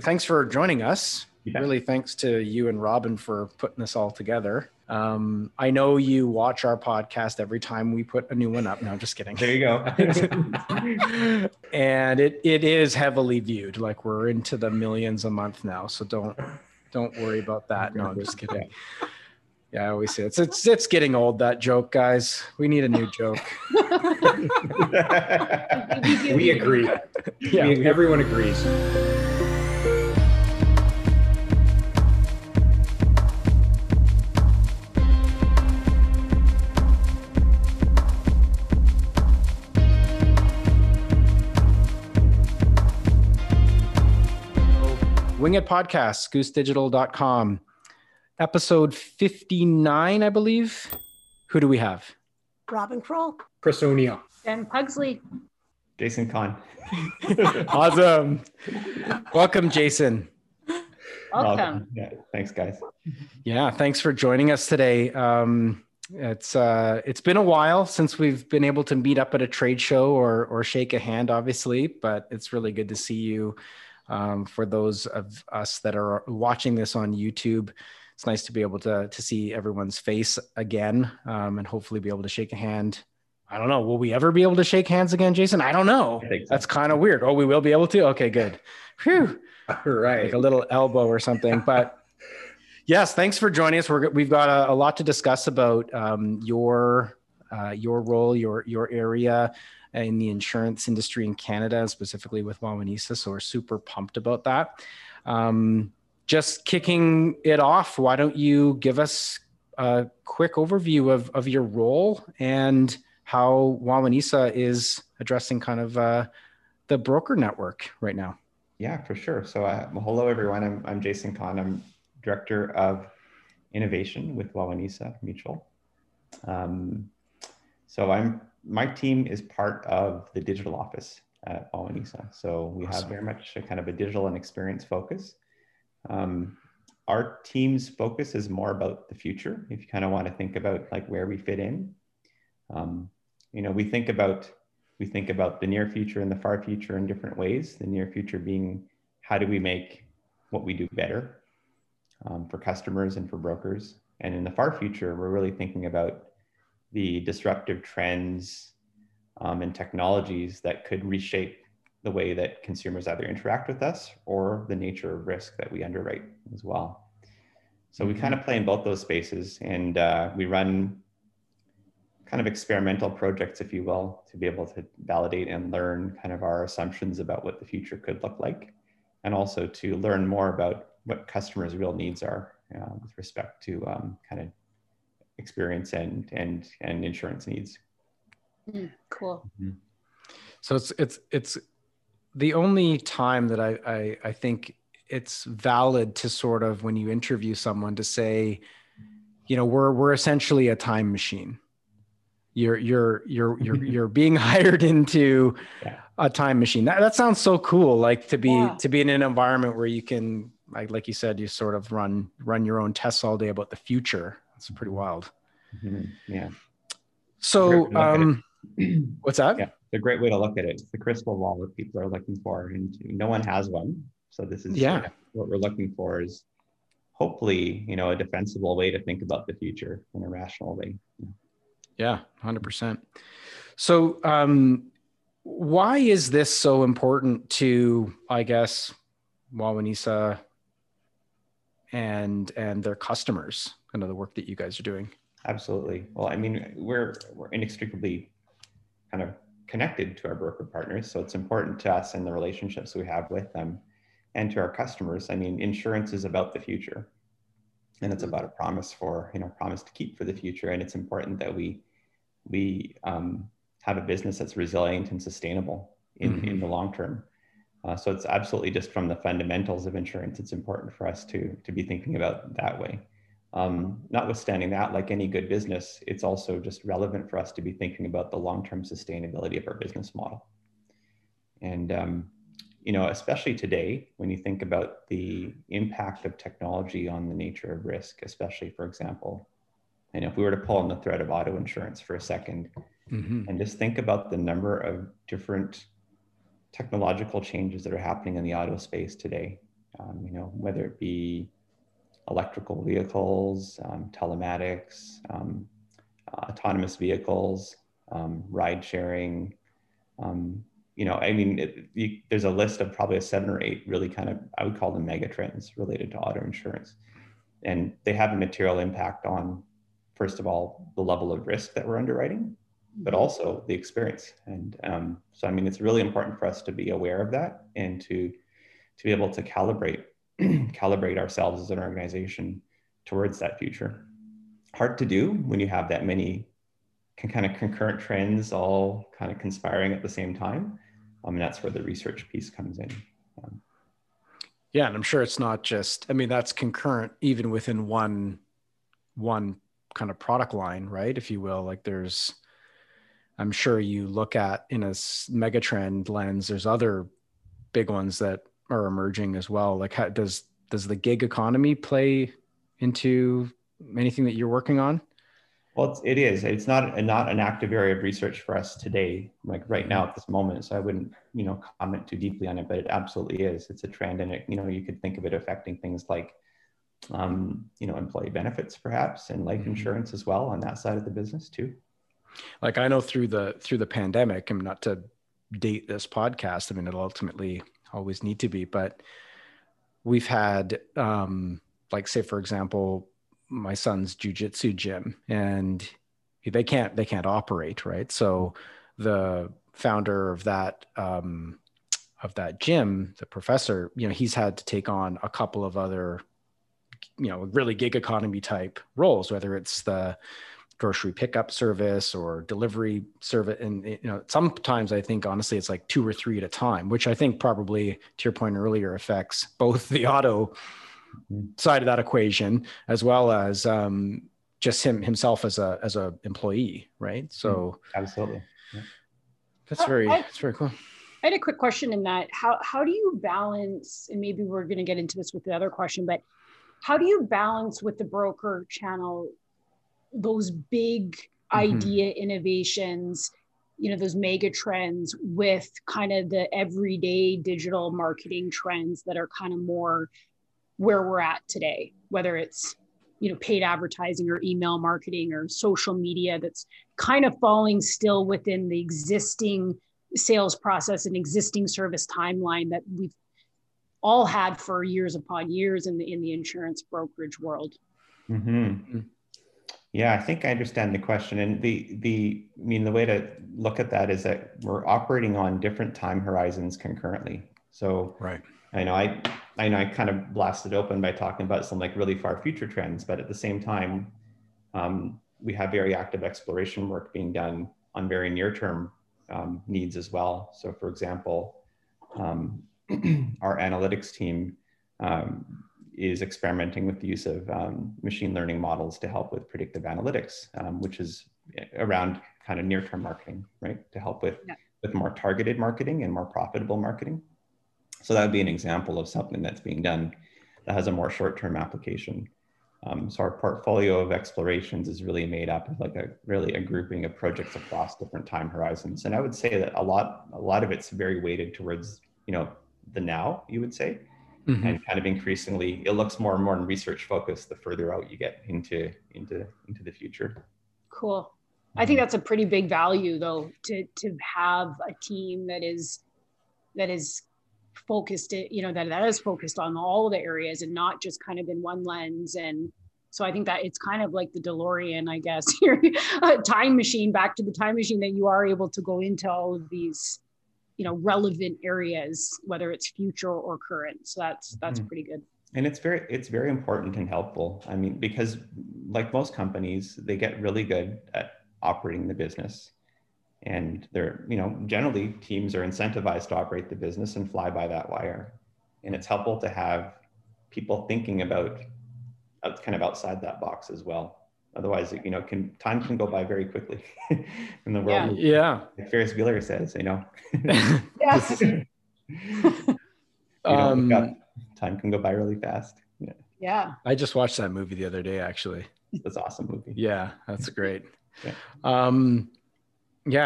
thanks for joining us. Yeah. Really, thanks to you and Robin for putting this all together. I know you watch our podcast every time we put a new one up. No, just kidding. There you go. And it is heavily viewed. Like, we're into the millions a month now. So don't worry about that. No, I'm just kidding. Yeah, I always say it's getting old, that joke, guys. We need a new joke. We agree. Yeah, everyone agrees. Wing It Podcasts, goosedigital.com. Episode 59, I believe. Who do we have? Robin Kroll. Chris O'Neill. Ben Pugsley. Jason Kahn. Awesome. Welcome, Jason. Welcome. Yeah, thanks, guys. Yeah, thanks for joining us today. It's been a while since we've been able to meet up at a trade show or shake a hand, obviously, but it's really good to see you. For those of us that are watching this on YouTube, it's nice to be able to see everyone's face again, and hopefully be able to shake a hand. I don't know. Will we ever be able to shake hands again, Jason? I don't know. I so. That's kind of weird. Oh, we will be able to? Okay, good. Phew. All right. Like a little elbow or something. But yes, thanks for joining us. We've got a lot to discuss about your role, your area in the insurance industry in Canada, specifically with Wawanesa. So we're super pumped about that. Just kicking it off, why don't you give us a quick overview of your role and how Wawanesa is addressing kind of the broker network right now? Yeah, for sure. So hello, everyone. I'm Jason Kahn. I'm Director of Innovation with Wawanesa Mutual. My team is part of the digital office at Wawanesa. So we have very much a kind of a digital and experience focus. Our team's focus is more about the future. If you kind of want to think about like where we fit in, we think about the near future and the far future in different ways. The near future being, how do we make what we do better for customers and for brokers? And in the far future, we're really thinking about the disruptive trends and technologies that could reshape the way that consumers either interact with us or the nature of risk that we underwrite as well. So we kind of play in both those spaces, and we run kind of experimental projects, if you will, to be able to validate and learn kind of our assumptions about what the future could look like, and also to learn more about what customers' real needs are with respect to kind of experience and insurance needs. Cool. Mm-hmm. So it's the only time that I think it's valid to sort of, when you interview someone, to say, you know, we're essentially a time machine. You're being hired into a time machine. That sounds so cool. Like to be in an environment where you can, like you said, you sort of run your own tests all day about the future. It's pretty wild. Mm-hmm. Yeah. So what's that? Yeah, it's a great way to look at it. It's the crystal ball that people are looking for, and no one has one. So this is what we're looking for is hopefully, you know, a defensible way to think about the future in a rational way. Yeah, 100%. So why is this so important to, I guess, Wawanesa and their customers? Kind of the work that you guys are doing. Absolutely. Well, I mean, we're inextricably kind of connected to our broker partners. So it's important to us and the relationships we have with them and to our customers. I mean, insurance is about the future, and it's about a promise for, you know, promise to keep for the future. And it's important that we have a business that's resilient and sustainable in the long term. So it's absolutely, just from the fundamentals of insurance, it's important for us to be thinking about that way. Notwithstanding that, like any good business, it's also just relevant for us to be thinking about the long-term sustainability of our business model. And, you know, especially today, when you think about the impact of technology on the nature of risk, especially, for example, and if we were to pull on the thread of auto insurance for a second, and just think about the number of different technological changes that are happening in the auto space today. whether it be electrical vehicles, telematics, autonomous vehicles, ride sharing. There's a list of probably 7 or 8 really kind of, I would call them megatrends related to auto insurance. And they have a material impact on, first of all, the level of risk that we're underwriting, but also the experience. And it's really important for us to be aware of that and to be able to calibrate ourselves as an organization towards that future. Hard to do when you have that many kind of concurrent trends all kind of conspiring at the same time. And that's where the research piece comes in. Yeah, and I'm sure it's not just, that's concurrent even within one kind of product line, right? If you will, like there's, I'm sure you look at in a megatrend lens, there's other big ones that are emerging as well. Like how, does the gig economy play into anything that you're working on? Well, it is. It's not an active area of research for us today, like right now at this moment. So I wouldn't, comment too deeply on it, but it absolutely is. It's a trend, and you could think of it affecting things like, employee benefits perhaps, and life insurance as well on that side of the business too. Like I know through the pandemic, not to date this podcast, it'll ultimately always need to be, but we've had, say for example, my son's jujitsu gym, and they can't operate, right? So the founder of that gym, the professor, he's had to take on a couple of other, really gig economy type roles, whether it's the grocery pickup service or delivery service. And, sometimes I think, honestly, it's like 2 or 3 at a time, which I think probably, to your point earlier, affects both the auto side of that equation, as well as just himself as a employee, right? So absolutely, yeah. That's very cool. I had a quick question in that. How do you balance? And maybe we're going to get into this with the other question, but how do you balance with the broker channel those big idea innovations, those mega trends with kind of the everyday digital marketing trends that are kind of more where we're at today, whether it's, paid advertising or email marketing or social media that's kind of falling still within the existing sales process and existing service timeline that we've all had for years upon years in the insurance brokerage world. Mm-hmm. Yeah, I think I understand the question. And the way to look at that is that we're operating on different time horizons concurrently. So right. I know I kind of blasted open by talking about some like really far future trends, but at the same time, we have very active exploration work being done on very near-term needs as well. So for example, our analytics team is experimenting with the use of machine learning models to help with predictive analytics, which is around kind of near-term marketing, right? To help with more targeted marketing and more profitable marketing. So that would be an example of something that's being done that has a more short-term application. So our portfolio of explorations is really made up of like a grouping of projects across different time horizons. And I would say that a lot of it's very weighted towards, the now, you would say, and kind of increasingly, it looks more and more research focused the further out you get into the future. Cool. I think that's a pretty big value though, to have a team that is focused, that is focused on all the areas and not just kind of in one lens. And so I think that it's kind of like the DeLorean, I guess, a time machine, back to the time machine, that you are able to go into all of these, relevant areas, whether it's future or current. So that's pretty good. And it's very important and helpful. Because like most companies, they get really good at operating the business. And they're, generally teams are incentivized to operate the business and fly by that wire. And it's helpful to have people thinking about kind of outside that box as well. Otherwise, time can go by very quickly in the world. Yeah. Like Ferris Bueller says, Yes. Time can go by really fast. Yeah. I just watched that movie the other day, actually. That's an awesome movie. Yeah, that's great. Yeah.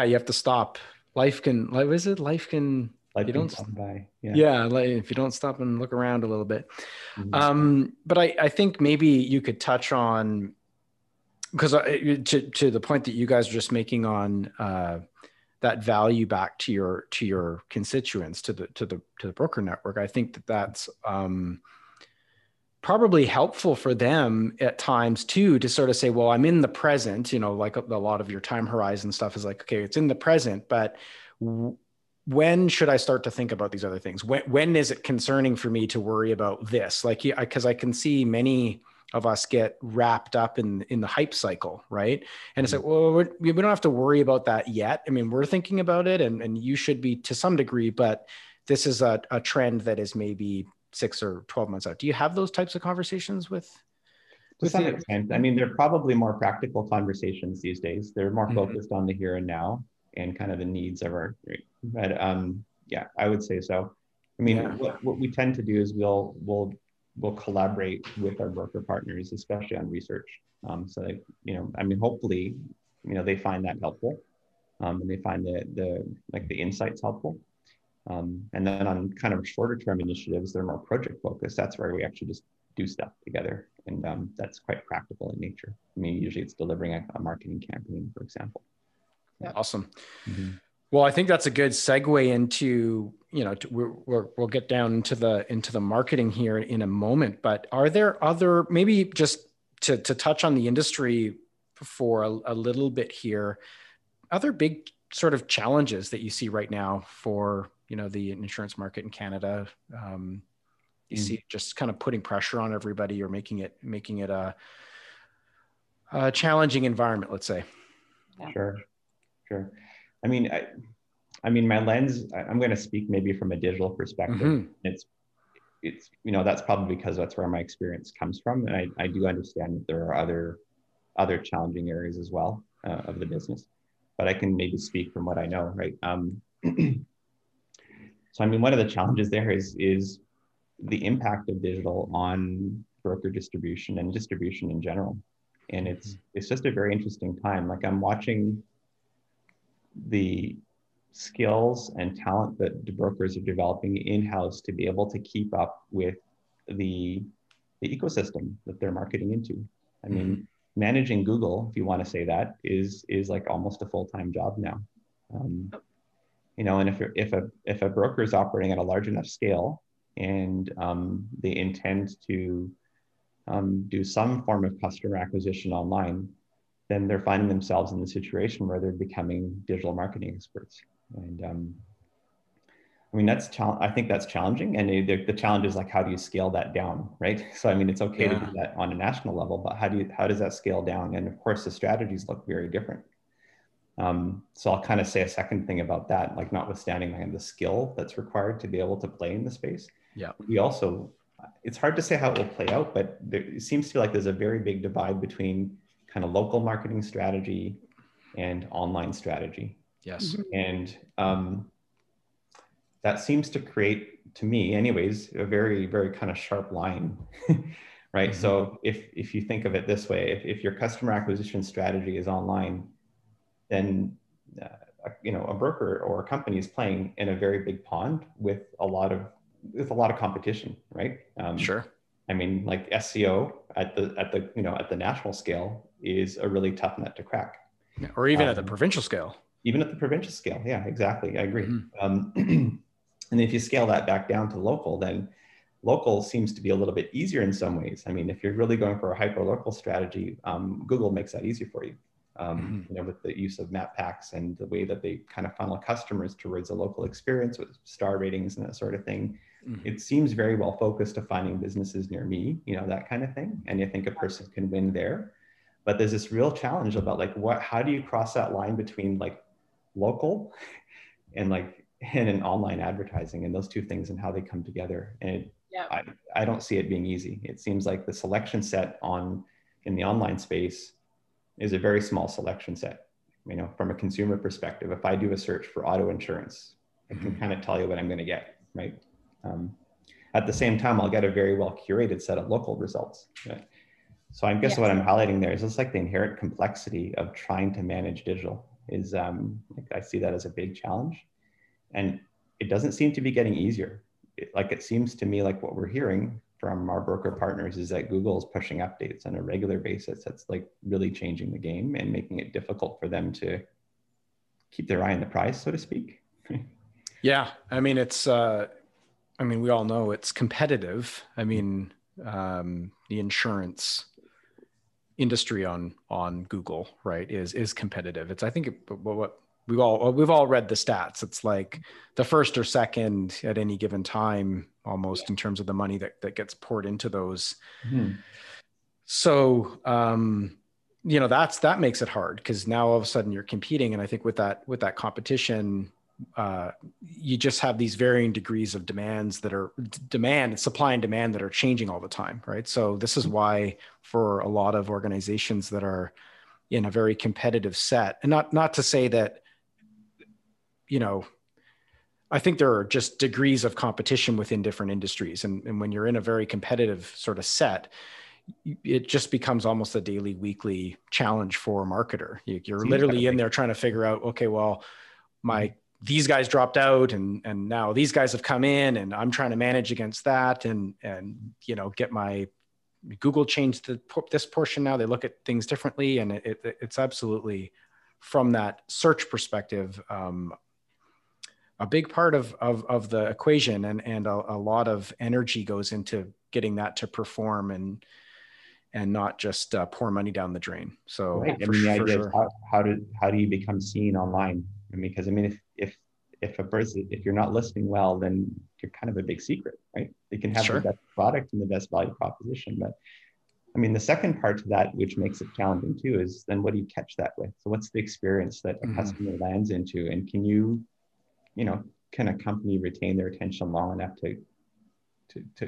You have to stop. Life can Life can come by. Yeah. Like if you don't stop and look around a little bit. Mm-hmm. But I think maybe you could touch on, because to the point that you guys are just making on that value back to your constituents, to the broker network. I think that's probably helpful for them at times too, to sort of say, well, I'm in the present, like a lot of your time horizon stuff is like, okay, it's in the present, but when should I start to think about these other things? When is it concerning for me to worry about this? Like, because I can see many of us get wrapped up in the hype cycle, right? And mm-hmm. It's like, well, we don't have to worry about that yet. I mean, we're thinking about it and you should be to some degree, but this is a trend that is maybe 6 or 12 months out. Do you have those types of conversations with some extent? I mean, they're probably more practical conversations these days. They're more focused on the here and now and kind of the needs of our, but yeah, I would say so. I mean, what we tend to do is we'll collaborate with our broker partners, especially on research. So that, I mean, hopefully, they find that helpful, and they find the insights helpful. And then on kind of shorter term initiatives, they're more project focused. That's where we actually just do stuff together. And that's quite practical in nature. I mean, usually it's delivering a marketing campaign, for example. Yeah. Awesome. Mm-hmm. Well, I think that's a good segue into, we'll get down into the marketing here in a moment, but are there other, maybe just to touch on the industry for a little bit here, other big sort of challenges that you see right now for, the insurance market in Canada? You see just kind of putting pressure on everybody or making it a challenging environment, let's say. Yeah. Sure. I mean, my lens, I'm going to speak maybe from a digital perspective. Mm-hmm. It's, that's probably because that's where my experience comes from. And I do understand that there are other challenging areas as well of the business, but I can maybe speak from what I know, right? So, I mean, one of the challenges there is the impact of digital on broker distribution and distribution in general. And it's just a very interesting time. Like I'm watching the skills and talent that the brokers are developing in-house to be able to keep up with the ecosystem that they're marketing into. I mean, managing Google, if you want to say that, is like almost a full-time job now. And if a broker is operating at a large enough scale and they intend to do some form of customer acquisition online, then they're finding themselves in the situation where they're becoming digital marketing experts. And I mean, I think that's challenging. And the challenge is like, how do you scale that down, right? So, I mean, it's okay to do that on a national level, but how does that scale down? And of course the strategies look very different. So I'll kind of say a second thing about that, like notwithstanding the skill that's required to be able to play in the space. Yeah. We also, it's hard to say how it will play out, but it seems to be like there's a very big divide between kind of local marketing strategy and online strategy. Yes. Mm-hmm. And that seems to create, to me anyways, a very, very kind of sharp line, right? Mm-hmm. So if you think of it this way, if your customer acquisition strategy is online, then, a broker or a company is playing in a very big pond with a lot of competition, right? Sure. I mean, like SEO at the at the national scale is a really tough nut to crack. Yeah, or even at the provincial scale. Even at the provincial scale. Yeah, exactly. I agree. Mm-hmm. And if you scale that back down to local, then local seems to be a little bit easier in some ways. I mean, if you're really going for a hyper-local strategy, Google makes that easier for you, with the use of map packs and the way that they kind of funnel customers towards a local experience with star ratings and that sort of thing. Mm-hmm. It seems very well focused to finding businesses near me, that kind of thing. And you think a person can win there, but there's this real challenge about how do you cross that line between local and an online advertising and those two things and how they come together. And I don't see it being easy. It seems like the selection set in the online space is a very small selection set, from a consumer perspective. If I do a search for auto insurance, I can kind of tell you what I'm going to get, right? At the same time, I'll get a very well curated set of local results. Right? So I guess what I'm highlighting there is just the inherent complexity of trying to manage digital is I see that as a big challenge. And it doesn't seem to be getting easier. It seems to me like what we're hearing from our broker partners is that Google is pushing updates on a regular basis. That's really changing the game and making it difficult for them to keep their eye on the prize, so to speak. Yeah. I mean, we all know it's competitive. The insurance industry on Google, right, is competitive. It's, I think what we've all read the stats. It's like the first or second at any given time, almost, in terms of the money that gets poured into those. Mm-hmm. So, that makes it hard, because now all of a sudden you're competing. And I think with that competition, you just have these varying degrees of demands that are supply and demand that are changing all the time, right? So this is why for a lot of organizations that are in a very competitive set, and not to say that, I think there are just degrees of competition within different industries. And when you're in a very competitive sort of set, it just becomes almost a daily, weekly challenge for a marketer. You're literally in there trying to figure out, okay, well, these guys dropped out and now these guys have come in, and I'm trying to manage against that and get my Google changed this portion. Now they look at things differently, and it's absolutely, from that search perspective, a big part of the equation, and a lot of energy goes into getting that to perform and not just pour money down the drain. So right. Idea is how do you become seen online? Because if you're not listening well, then you're kind of a big secret, right? They can have the best product and the best value proposition, but the second part to that, which makes it challenging too, is then what do you catch that with? So what's the experience that a customer lands into, and can can a company retain their attention long enough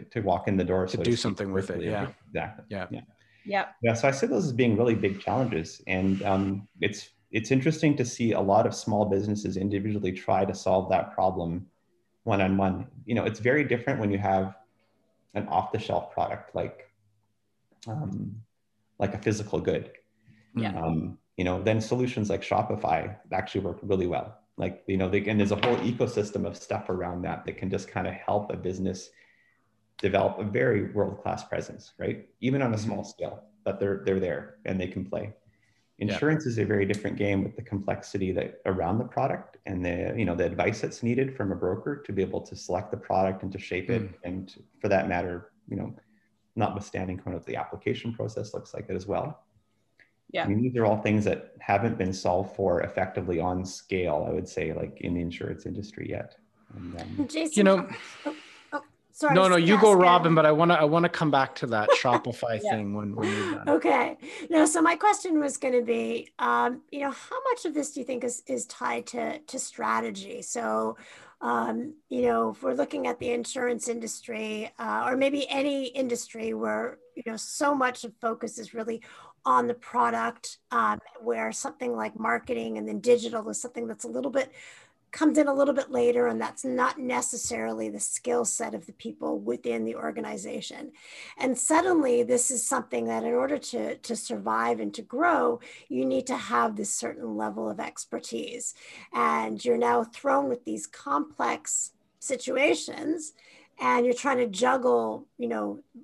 to walk in the door to do something with it? Yeah, exactly. Yeah. So I see those as being really big challenges, and it's interesting to see a lot of small businesses individually try to solve that problem one-on-one. It's very different when you have an off-the-shelf product like a physical good. Yeah. Then solutions like Shopify actually work really well. There's a whole ecosystem of stuff around that can just kind of help a business develop a very world-class presence, right? Even on a small scale, but they're there and they can play. Insurance is a very different game, with the complexity that around the product and the advice that's needed from a broker to be able to select the product and to shape it. And for that matter, notwithstanding kind of the application process looks like it as well. Yeah. These are all things that haven't been solved for effectively on scale, I would say, in the insurance industry yet. And, Jason, sorry, no, you go, Robin, but I want to come back to that Shopify thing when you're done. Okay. No, so my question was going to be, how much of this do you think is tied to strategy? So, if we're looking at the insurance industry, or maybe any industry where, so much of focus is really on the product, where something like marketing and then digital is something that's comes in a little bit later, and that's not necessarily the skill set of the people within the organization. And suddenly this is something that, in order to survive and to grow, you need to have this certain level of expertise. And you're now thrown with these complex situations, and you're trying to juggle,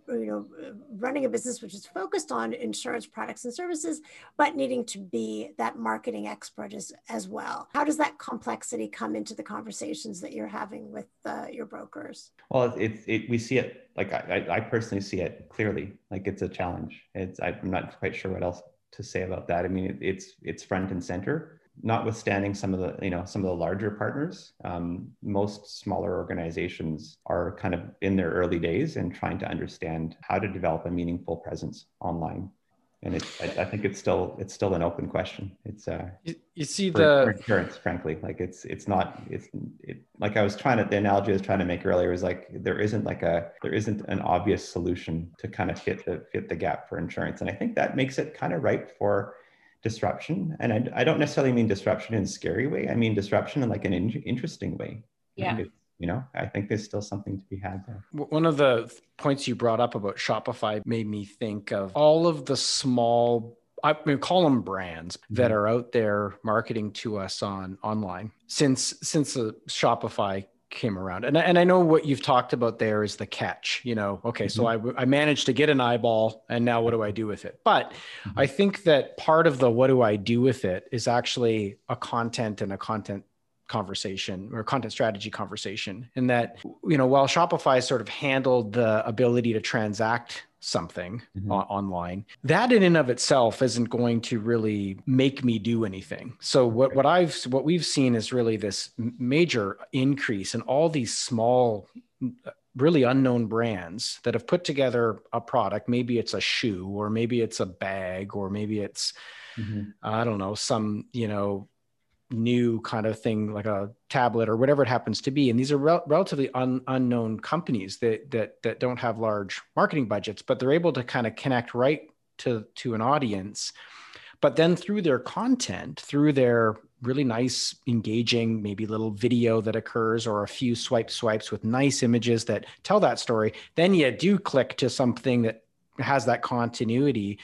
running a business which is focused on insurance products and services, but needing to be that marketing expert as well. How does that complexity come into the conversations that you're having with your brokers? Well, we see it, I personally see it clearly, it's a challenge. I'm not quite sure what else to say about that. It's front and center. Notwithstanding some of the larger partners, most smaller organizations are kind of in their early days and trying to understand how to develop a meaningful presence online, and I think it's still an open question. It's for insurance, frankly, the analogy I was trying to make earlier was there isn't an obvious solution to kind of fit the gap for insurance, and I think that makes it kind of ripe for disruption. And I don't necessarily mean disruption in a scary way. I mean disruption in an interesting way. Yeah. I think there's still something to be had there. One of the points you brought up about Shopify made me think of all of the small, call them brands, that are out there marketing to us online. Since Shopify came around. And I know what you've talked about there is the catch, you know, okay, so I managed to get an eyeball and now what do I do with it? But I think that part of the, what do I do with it is actually a content and a content conversation or content strategy conversation. And that, you know, while Shopify sort of handled the ability to transact something online, that in and of itself isn't going to really make me do anything. So what we've seen is really this major increase in all these small, really unknown brands that have put together a product. Maybe it's a shoe, or maybe it's a bag, or maybe it's, I don't know, some, you know, new kind of thing like a tablet or whatever it happens to be. And these are relatively unknown companies that don't have large marketing budgets, but they're able to kind of connect right to an audience. But then through their content, through their really nice, engaging, maybe little video that occurs or a few swipes with nice images that tell that story, then you do click to something that has that continuity.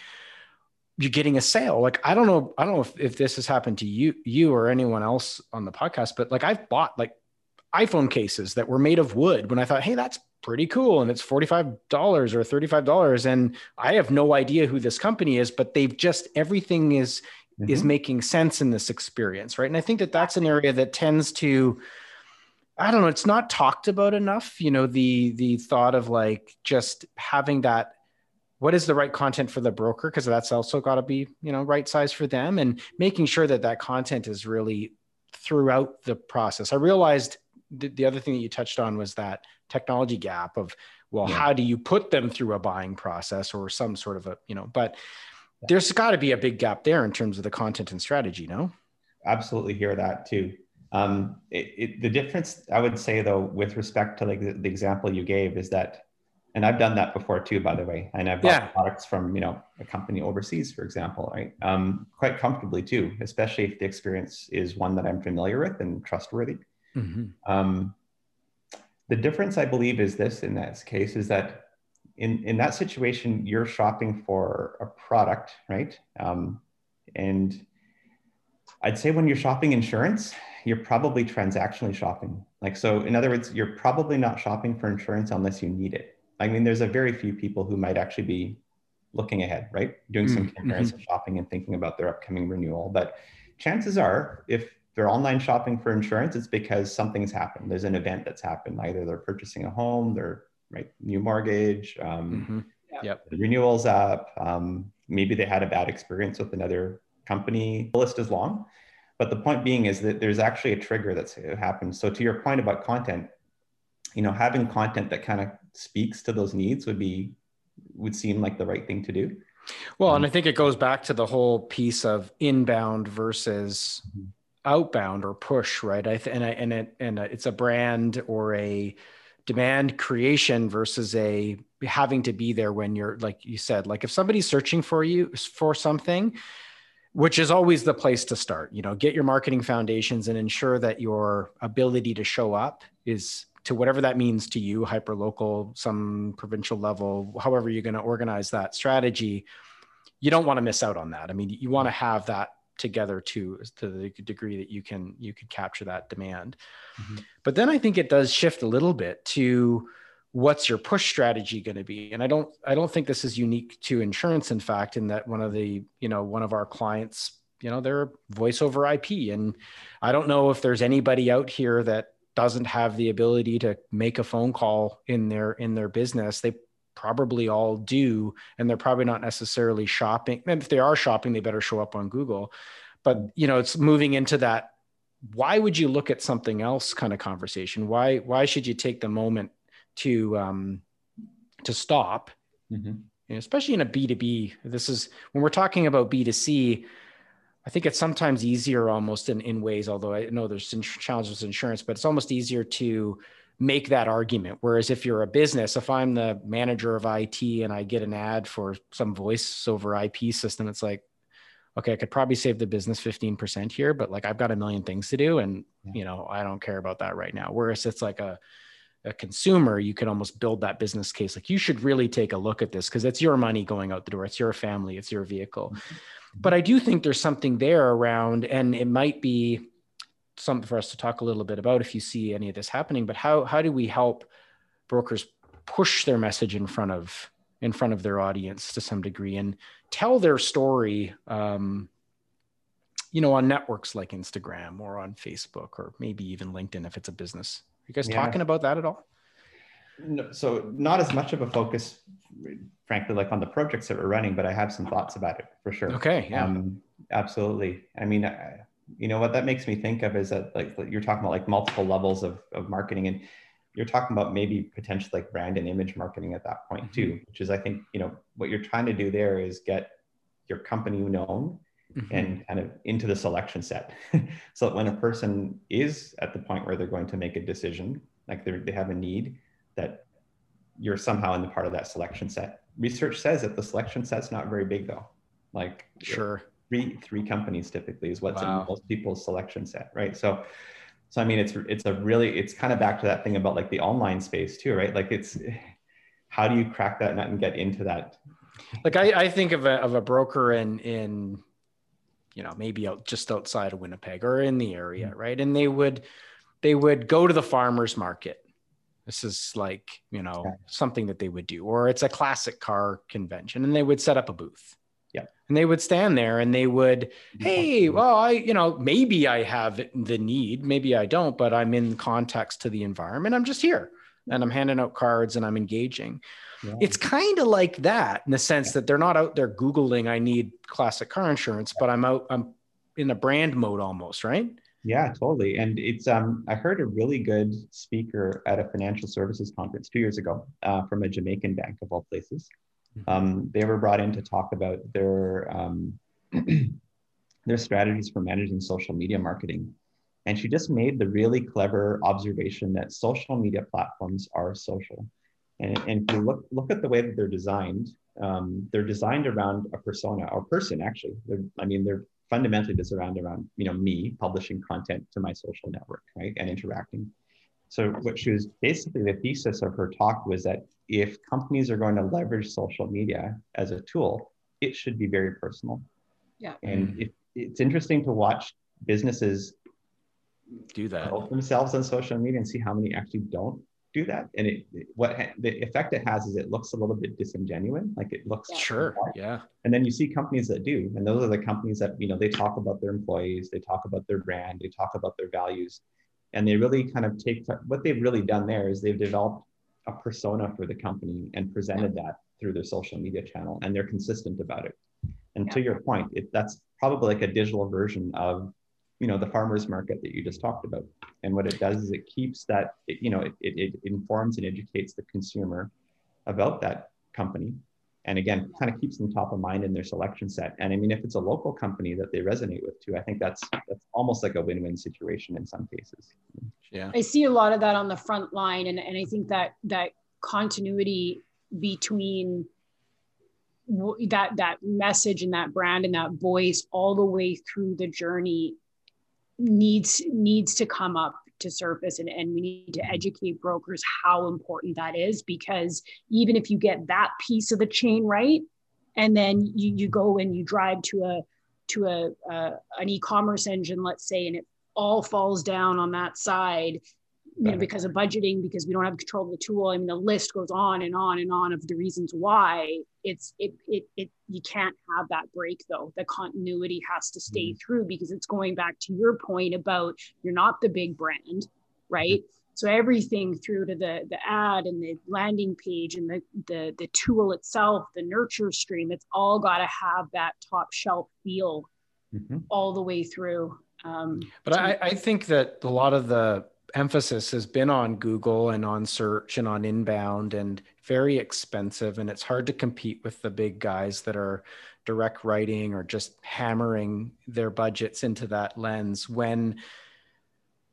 You're getting a sale. Like, I don't know if this has happened to you or anyone else on the podcast, but like I've bought like iPhone cases that were made of wood when I thought, hey, that's pretty cool. And it's $45 or $35. And I have no idea who this company is, but they've just, everything is making sense in this experience. Right. And I think that that's an area that tends to, I don't know, it's not talked about enough, you know, the thought of like just having that, what is the right content for the broker? Because that's also got to be, you know, right size for them, and making sure that that content is really throughout the process. I realized the other thing that you touched on was that technology gap of, well, how do you put them through a buying process or some sort of a, you know, but there's got to be a big gap there in terms of the content and strategy, no? Absolutely hear that too. The difference I would say though, with respect to like the example you gave is that, and I've done that before too, by the way. And I've bought products from, you know, a company overseas, for example, right? Quite comfortably too, especially if the experience is one that I'm familiar with and trustworthy. The difference I believe is this, in that case, is that in that situation, you're shopping for a product, right? And I'd say when you're shopping insurance, you're probably transactionally shopping. Like, so in other words, you're probably not shopping for insurance unless you need it. I mean, there's a very few people who might actually be looking ahead, right? Doing some comparison shopping and thinking about their upcoming renewal. But chances are, if they're online shopping for insurance, it's because something's happened. There's an event that's happened. Either they're purchasing a home, their new mortgage, the renewal's up. Maybe they had a bad experience with another company. The list is long. But the point being is that there's actually a trigger that's happened. So to your point about content, you know, having content that kind of speaks to those needs would seem like the right thing to do. Well, and I think it goes back to the whole piece of inbound versus outbound or push, right? It's a brand or a demand creation versus a having to be there when you're, like you said, like if somebody's searching for you for something, which is always the place to start, you know, get your marketing foundations and ensure that your ability to show up is, to whatever that means to you, hyperlocal, some provincial level, however you're going to organize that strategy, you don't want to miss out on that. I mean, you want to have that together to the degree that you can capture that demand. But then I think it does shift a little bit to what's your push strategy going to be? And I don't think this is unique to insurance. In fact, in that one of our clients, you know, they're voice over IP. And I don't know if there's anybody out here that doesn't have the ability to make a phone call in their business. They probably all do. And they're probably not necessarily shopping. And if they are shopping, they better show up on Google. But, you know, it's moving into that, why would you look at something else kind of conversation? Why should you take the moment to stop, you know, especially in a B2B? This is when we're talking about B2C, I think it's sometimes easier almost in ways, although I know there's challenges with insurance, but it's almost easier to make that argument. Whereas if you're a business, if I'm the manager of IT and I get an ad for some voice over IP system, it's like, okay, I could probably save the business 15% here, but like, I've got a million things to do. And, you know, I don't care about that right now. Whereas it's like a consumer, you can almost build that business case. Like, you should really take a look at this because it's your money going out the door. It's your family, it's your vehicle. But I do think there's something there around, and it might be something for us to talk a little bit about if you see any of this happening, but how do we help brokers push their message in front of their audience to some degree and tell their story, on networks like Instagram or on Facebook or maybe even LinkedIn if it's a business? Are you guys talking about that at all? No, so not as much of a focus, frankly, like on the projects that we're running, but I have some thoughts about it for sure. Okay. Yeah. Absolutely. I mean, what that makes me think of is that like you're talking about like multiple levels of marketing, and you're talking about maybe potentially like brand and image marketing at that point too, which is, I think, what you're trying to do there is get your company known and kind of into the selection set. So that when a person is at the point where they're going to make a decision, like they have a need, that you're somehow in the part of that selection set. Research says that the selection set's not very big though. Like sure. Three companies typically is what's in most people's selection set, right? So I mean, it's kind of back to that thing about like the online space too, right? Like it's, how do you crack that nut and get into that? Like I think of a broker in maybe just outside of Winnipeg or in the area, right? And they would go to the farmer's market. This is like, something that they would do, or it's a classic car convention, and they would set up a booth. Yeah. And they would stand there and they would, hey, well, maybe I have the need, maybe I don't, but I'm in context to the environment. I'm just here and I'm handing out cards and I'm engaging. Yeah. It's kind of like that in the sense that they're not out there Googling, I need classic car insurance, but I'm in a brand mode almost, right? Yeah, totally. And it's, I heard a really good speaker at a financial services conference 2 years ago from a Jamaican bank of all places. They were brought in to talk about their strategies for managing social media marketing. And she just made the really clever observation that social media platforms are social. And if you look at the way that they're designed around a persona or person, actually. They're fundamentally designed around, me publishing content to my social network, right? And interacting. So what she was basically, the thesis of her talk was that if companies are going to leverage social media as a tool, it should be very personal. Yeah. And it's interesting to watch businesses do that themselves on social media and see how many actually don't do that. And the effect it has is it looks a little bit disingenuous. Like it looks sure. Hard. Yeah. And then you see companies that do, and those are the companies that, they talk about their employees, they talk about their brand, they talk about their values. And they really kind of what they've really done there is they've developed a persona for the company and presented that through their social media channel, and they're consistent about it. And to your point, that's probably like a digital version of, the farmer's market that you just talked about. And what it does is it keeps that, it informs and educates the consumer about that company. And again, kind of keeps them top of mind in their selection set. And I mean, if it's a local company that they resonate with too, I think that's almost like a win-win situation in some cases. Yeah, I see a lot of that on the front line. And I think that continuity between that message and that brand and that voice all the way through the journey needs to come up to surface, and we need to educate brokers how important that is, because even if you get that piece of the chain right, and then you go and you drive to an e-commerce engine, let's say, and it all falls down on that side, because of budgeting, because we don't have control of the tool. I mean, the list goes on and on and on of the reasons why you can't have that break though. The continuity has to stay through, because it's going back to your point about you're not the big brand, right? So everything through to the ad and the landing page and the tool itself, the nurture stream, it's all got to have that top shelf feel all the way through. But I think that a lot of the emphasis has been on Google and on search and on inbound, and very expensive, and it's hard to compete with the big guys that are direct writing or just hammering their budgets into that lens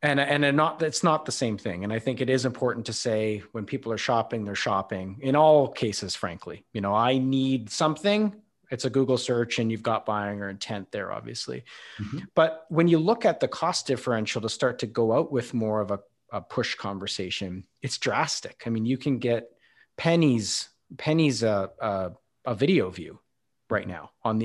it's not the same thing. And I think it is important to say when people are shopping, they're shopping in all cases, frankly. I need something. It's a Google search, and you've got buying or intent there, obviously. But when you look at the cost differential to start to go out with more of a push conversation, it's drastic. I mean, you can get pennies a video view right now and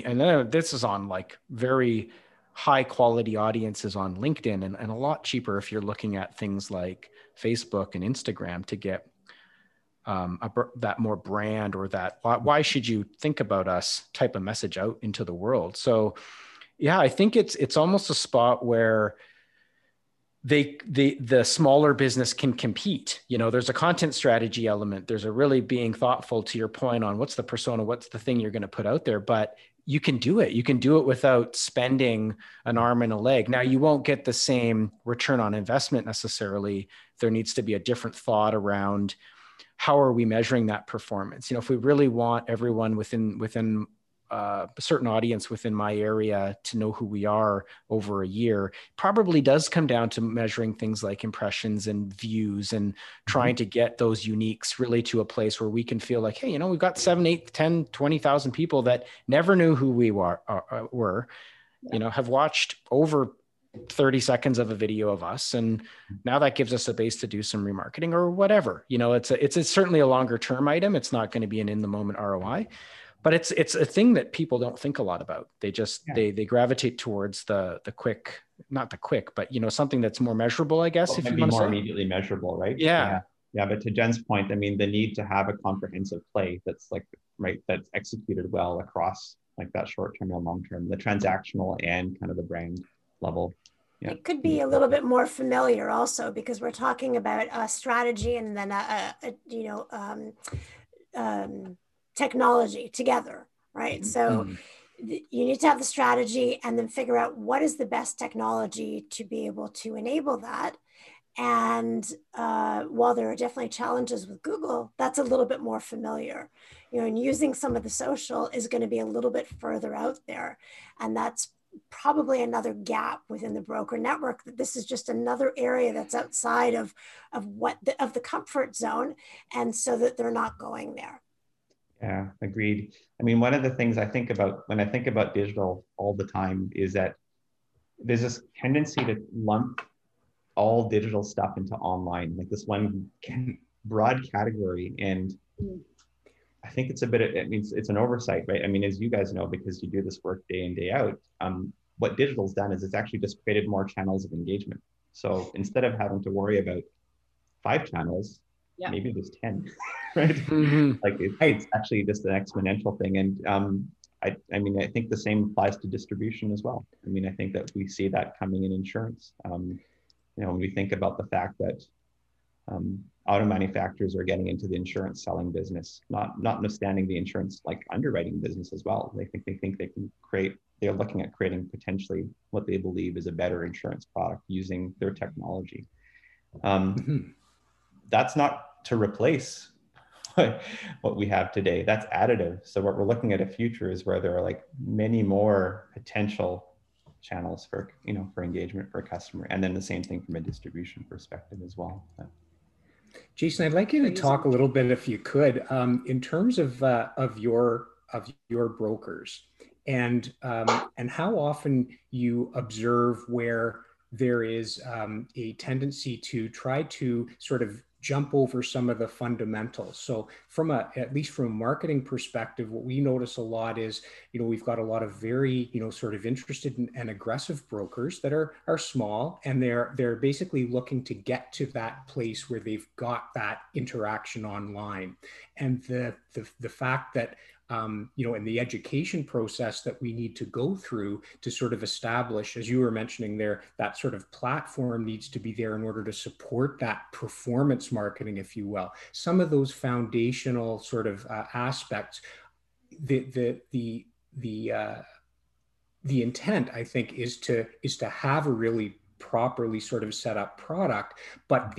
this is on like very high quality audiences on LinkedIn, and a lot cheaper if you're looking at things like Facebook and Instagram to get that more brand or that why should you think about us type of message out into the world. So yeah, I think it's almost a spot where the smaller business can compete. You know, there's a content strategy element. There's a really being thoughtful to your point on what's the persona, what's the thing you're going to put out there, but you can do it. You can do it without spending an arm and a leg. Now, you won't get the same return on investment necessarily. There needs to be a different thought around how are we measuring that performance? You know, if we really want everyone within a certain audience within my area to know who we are over a year, probably does come down to measuring things like impressions and views and trying to get those uniques really to a place where we can feel like, hey, you know, we've got 7, 8, 10, 20,000 people that never knew who we were, you know, have watched over 30 seconds of a video of us. And now that gives us a base to do some remarketing or whatever. You know, it's certainly a longer term item. It's not going to be an in the moment ROI. But it's a thing that people don't think a lot about. They just they gravitate towards the quick, but you know, something that's more measurable, I guess. Well, if you want to say immediately measurable, right? Yeah. But to Jen's point, I mean, the need to have a comprehensive play that's like right, that's executed well across like that short term and long term, the transactional and kind of the brand level. Yeah. It could be a little bit more familiar also because we're talking about a strategy and then technology together, right? So you need to have the strategy and then figure out what is the best technology to be able to enable that. And while there are definitely challenges with Google, that's a little bit more familiar, you know, and using some of the social is going to be a little bit further out there. And that's probably another gap within the broker network, that this is just another area that's outside of the comfort zone. And so that they're not going there. Yeah, agreed. I mean, one of the things I think about when I think about digital all the time is that there's this tendency to lump all digital stuff into online, like this one broad category. And I think it's it's an oversight, right? I mean, as you guys know, because you do this work day in, day out, what digital's done is it's actually just created more channels of engagement. So instead of having to worry about 5 channels, maybe there's 10, right? Like it's actually just an exponential thing. And I mean, I think the same applies to distribution as well. I mean, I think that we see that coming in insurance. You know, when we think about the fact that auto manufacturers are getting into the insurance selling business, notwithstanding the insurance like underwriting business as well. They think they can create, they're looking at creating potentially what they believe is a better insurance product using their technology. That's not to replace what we have today. That's additive. So what we're looking at a future is where there are like many more potential channels for, you know, for engagement for a customer. And then the same thing from a distribution perspective as well. Jason, I'd like you to talk a little bit, if you could, in terms of your brokers and how often you observe where there is a tendency to try to sort of jump over some of the fundamentals. So at least from a marketing perspective, what we notice a lot is, you know, we've got a lot of very, you know, sort of interested and aggressive brokers that are small, and they're basically looking to get to that place where they've got that interaction online. And the fact that, you know, in the education process that we need to go through to sort of establish, as you were mentioning there, that sort of platform needs to be there in order to support that performance marketing, if you will. Some of those foundational sort of aspects, the intent, I think, is to have a really properly sort of set up product, but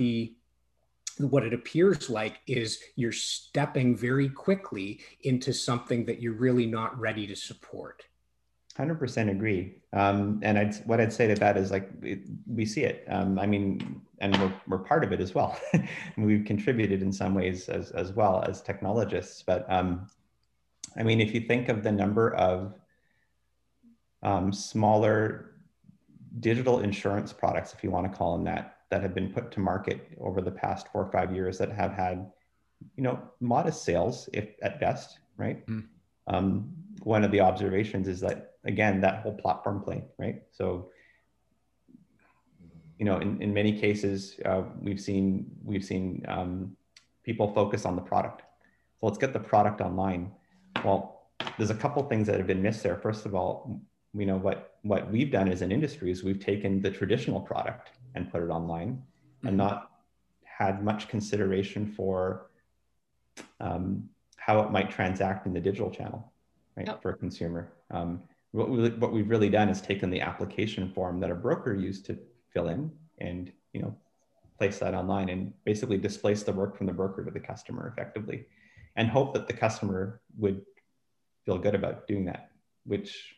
what it appears like is you're stepping very quickly into something that you're really not ready to support. 100% agree. And what I'd say to that is like, we see it. I mean, and we're part of it as well. And we've contributed in some ways as well as technologists. But I mean, if you think of the number of smaller digital insurance products, if you want to call them that have been put to market over the past 4 or 5 years that have had, you know, modest sales, if at best, right? One of the observations is that again, that whole platform play, right? So, you know, in many cases, we've seen people focus on the product. So let's get the product online. Well, there's a couple things that have been missed there. First of all, you know, what we've done as an industry is we've taken the traditional product and put it online, mm-hmm. and not had much consideration for how it might transact in the digital channel, right? Yep. For a consumer. What we've really done is taken the application form that a broker used to fill in and, you know, place that online and basically displace the work from the broker to the customer effectively, and hope that the customer would feel good about doing that, which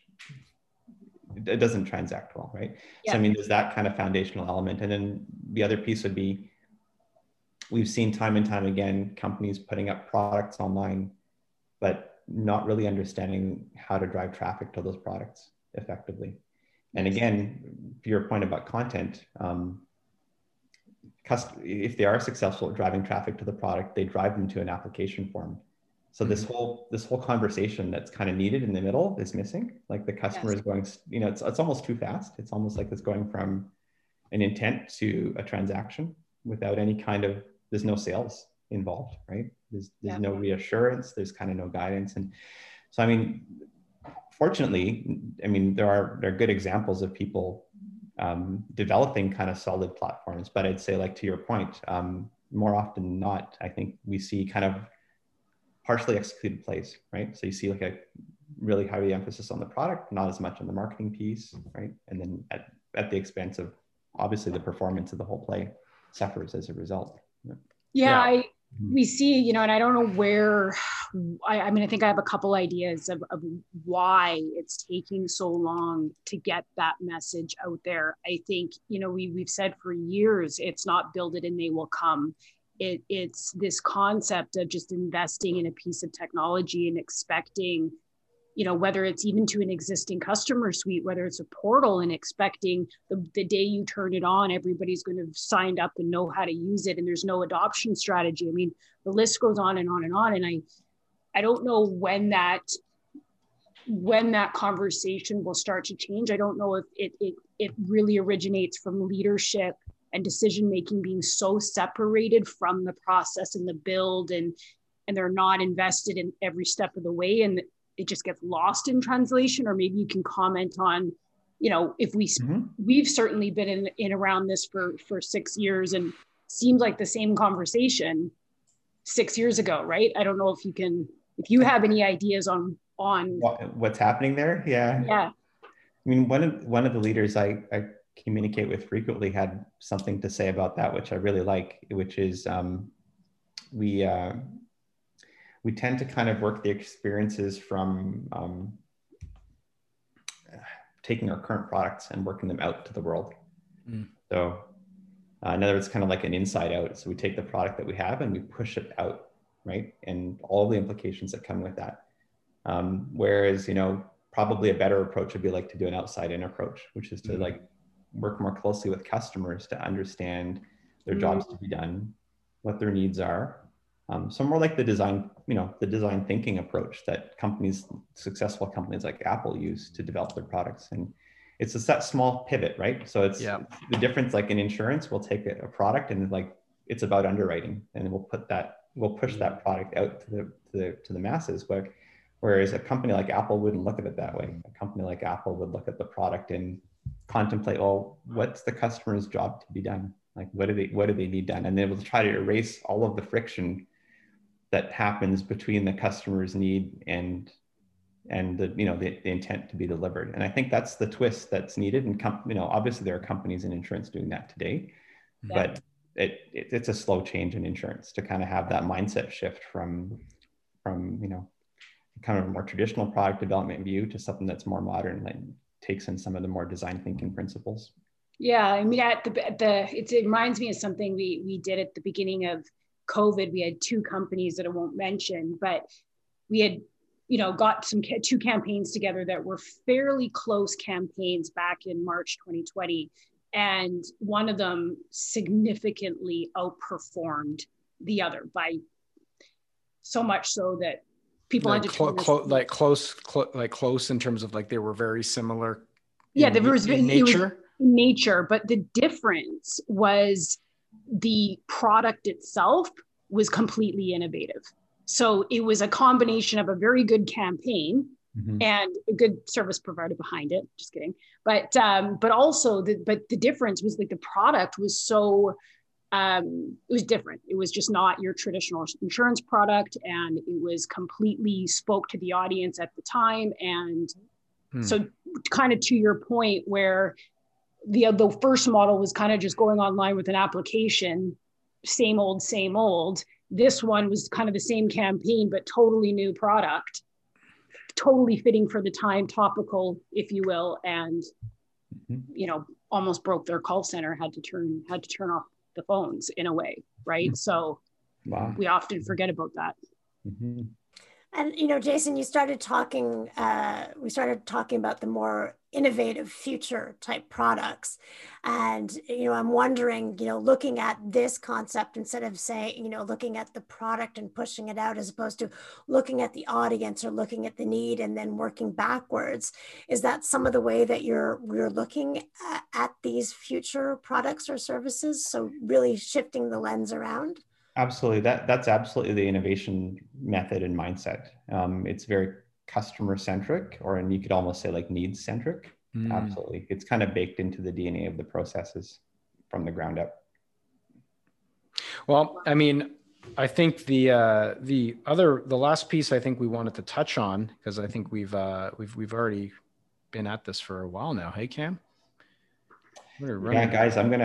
it doesn't transact well, right? Yeah. So I mean, there's that kind of foundational element. And then the other piece would be, we've seen time and time again, companies putting up products online, but not really understanding how to drive traffic to those products effectively. And again, to your point about content, if they are successful at driving traffic to the product, they drive them to an application form. So mm-hmm. this whole conversation that's kind of needed in the middle is missing. Like the customer yes. is going, you know, it's almost too fast. It's almost like it's going from an intent to a transaction without any kind of, there's no sales involved, right? There's yeah. no reassurance, there's kind of no guidance. And so, I mean, fortunately, I mean, there are good examples of people developing kind of solid platforms, but I'd say, like, to your point, more often than not, I think we see kind of partially executed plays, right? So you see like a really heavy emphasis on the product, not as much on the marketing piece, right? And then at the expense of, obviously, the performance of the whole play suffers as a result. Yeah, yeah. We see, you know, and I don't know where, I mean, I think I have a couple ideas of why it's taking so long to get that message out there. I think, you know, we've said for years, it's not build it and they will come. It's this concept of just investing in a piece of technology and expecting, you know, whether it's even to an existing customer suite, whether it's a portal, and expecting the day you turn it on, everybody's going to have signed up and know how to use it. And there's no adoption strategy. I mean, the list goes on and on and on. And I don't know when that conversation will start to change. I don't know if it really originates from leadership and decision-making being so separated from the process and the build, and they're not invested in every step of the way, and it just gets lost in translation. Or maybe you can comment on, you know, if we've certainly been in around this for 6 years, and seemed like the same conversation 6 years ago, right? I don't know if you have any ideas on what's happening there. Yeah. Yeah. I mean, one of the leaders I communicate with frequently had something to say about that, which I really like, which is we tend to kind of work the experiences from taking our current products and working them out to the world. Mm. So in other words, kind of like an inside out. So we take the product that we have and we push it out, right? And all the implications that come with that. Whereas, you know, probably a better approach would be like to do an outside in approach, which is to like work more closely with customers to understand their jobs to be done, what their needs are. So more like the design thinking approach that successful companies like Apple use to develop their products. And it's just that small pivot, right? So it's the difference, like in insurance, we'll take a product and like, it's about underwriting, and we'll push that product out to the masses. But whereas a company like Apple wouldn't look at it that way. A company like Apple would look at the product and contemplate, well, what's the customer's job to be done? Like, what do they need done? And then we'll try to erase all of the friction that happens between the customer's need and the, you know, the intent to be delivered. And I think that's the twist that's needed. And you know, obviously there are companies in insurance doing that today, but it's a slow change in insurance to kind of have that mindset shift from you know, kind of a more traditional product development view to something that's more modern, that takes in some of the more design thinking principles. Yeah, I mean, it reminds me of something we did at the beginning of COVID. We had two companies that I won't mention, but we had, you know, got two campaigns together that were fairly close campaigns back in March 2020, and one of them significantly outperformed the other by so much so that people I like close in terms of like they were very similar. Yeah, there was nature, but the difference was the product itself was completely innovative. So it was a combination of a very good campaign and a good service provider behind it. Just kidding, but also the difference was like the product was so it was different. It was just not your traditional insurance product, and it was completely spoke to the audience at the time. And so, kind of to your point, where the first model was kind of just going online with an application, same old, same old. This one was kind of the same campaign, but totally new product, totally fitting for the time, topical, if you will, and you know, almost broke their call center, had to turn off the phones in a way, right? So we often forget about that. And you know, Jason, you started talking. We started talking about the more innovative future type products, and you know, I'm wondering, you know, looking at this concept instead of saying, you know, looking at the product and pushing it out, as opposed to looking at the audience or looking at the need and then working backwards, is that some of the way that you're looking at these future products or services? So really shifting the lens around. Absolutely. That's absolutely the innovation method and mindset. It's very customer centric, or and you could almost say like needs centric. Absolutely. It's kind of baked into the DNA of the processes from the ground up. Well, I mean, I think the last piece I think we wanted to touch on, because I think we've already been at this for a while now. Hey, Cam. Yeah, guys, I'm going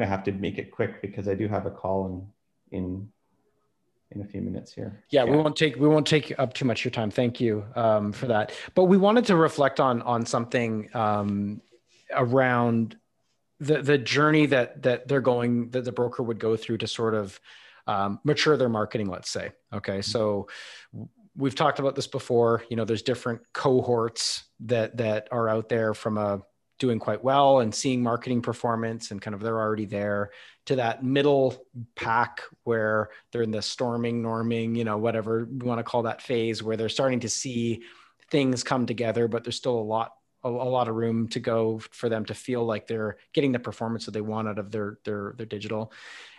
to have to make it quick because I do have a call in a few minutes here. Yeah, we won't take up too much of your time. Thank you for that. But we wanted to reflect on something around the journey that the broker would go through to sort of mature their marketing, let's say. Okay, so we've talked about this before. You know, there's different cohorts that are out there from doing quite well and seeing marketing performance and kind of they're already there, to that middle pack where they're in the norming, you know, whatever we want to call that phase, where they're starting to see things come together, but there's still a lot of room to go for them to feel like they're getting the performance that they want out of their digital.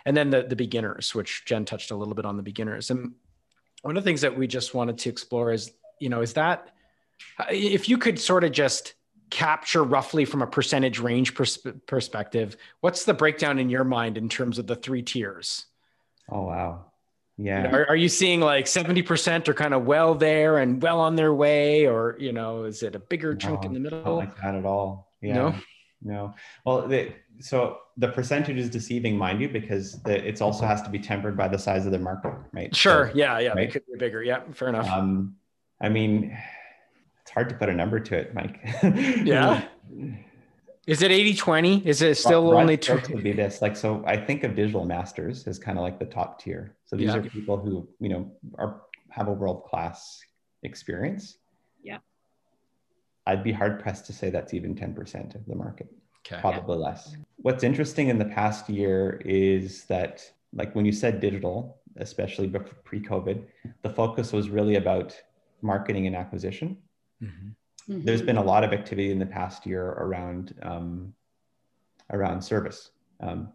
And then the beginners, which Jen touched a little bit on the beginners. And one of the things that we just wanted to explore is, you know, is that if you could sort of just capture roughly from a percentage range perspective, what's the breakdown in your mind in terms of the three tiers? Oh, wow. Yeah. Are you seeing like 70% are kind of well there and well on their way, or, you know, is it a bigger chunk in the middle? Not like that at all. Yeah. No. Well, so the percentage is deceiving, mind you, because it's also has to be tempered by the size of the market, right? Sure. So, yeah. Right? It could be bigger. Yeah. Fair enough. I mean, hard to put a number to it, Mike. Yeah. Is it 80-20? Is it still only 20? Would be this. Like, so I think of digital masters as kind of like the top tier. So these are people who, you know, have a world-class experience. Yeah. I'd be hard pressed to say that's even 10% of the market, probably less. What's interesting in the past year is that, like when you said digital, especially pre-COVID, the focus was really about marketing and acquisition. There's been a lot of activity in the past year around service,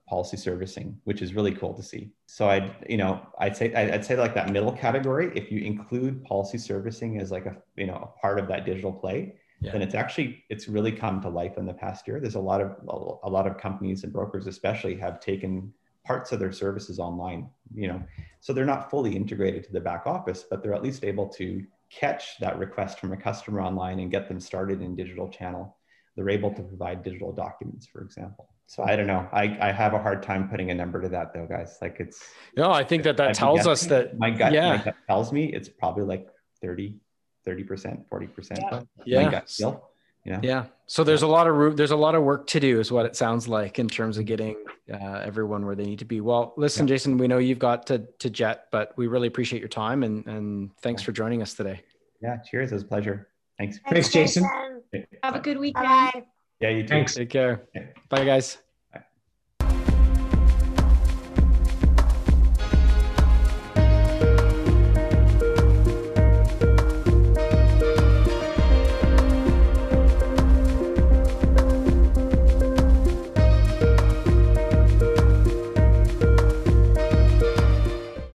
policy servicing, which is really cool to see. So I'd say like that middle category, if you include policy servicing as like a part of that digital play, then it's really come to life in the past year. There's a lot of companies and brokers especially have taken parts of their services online, you know, so they're not fully integrated to the back office, but they're at least able to catch that request from a customer online and get them started in digital channel. They're able to provide digital documents, for example. So I don't know. I have a hard time putting a number to that though, guys. Like it's... No, I think that tells us that... My gut tells me it's probably like 30%, 40%. Yeah. My gut feel, you know? Yeah. So there's a lot of room. There's a lot of work to do is what it sounds like in terms of getting everyone where they need to be. Well, listen, Jason, we know you've got to jet, but we really appreciate your time and thanks for joining us today. Yeah, cheers. It was a pleasure. Thanks. Thanks, Jason. Have a good weekend. Bye. Yeah, you too. Thanks. Take care. Okay. Bye, guys.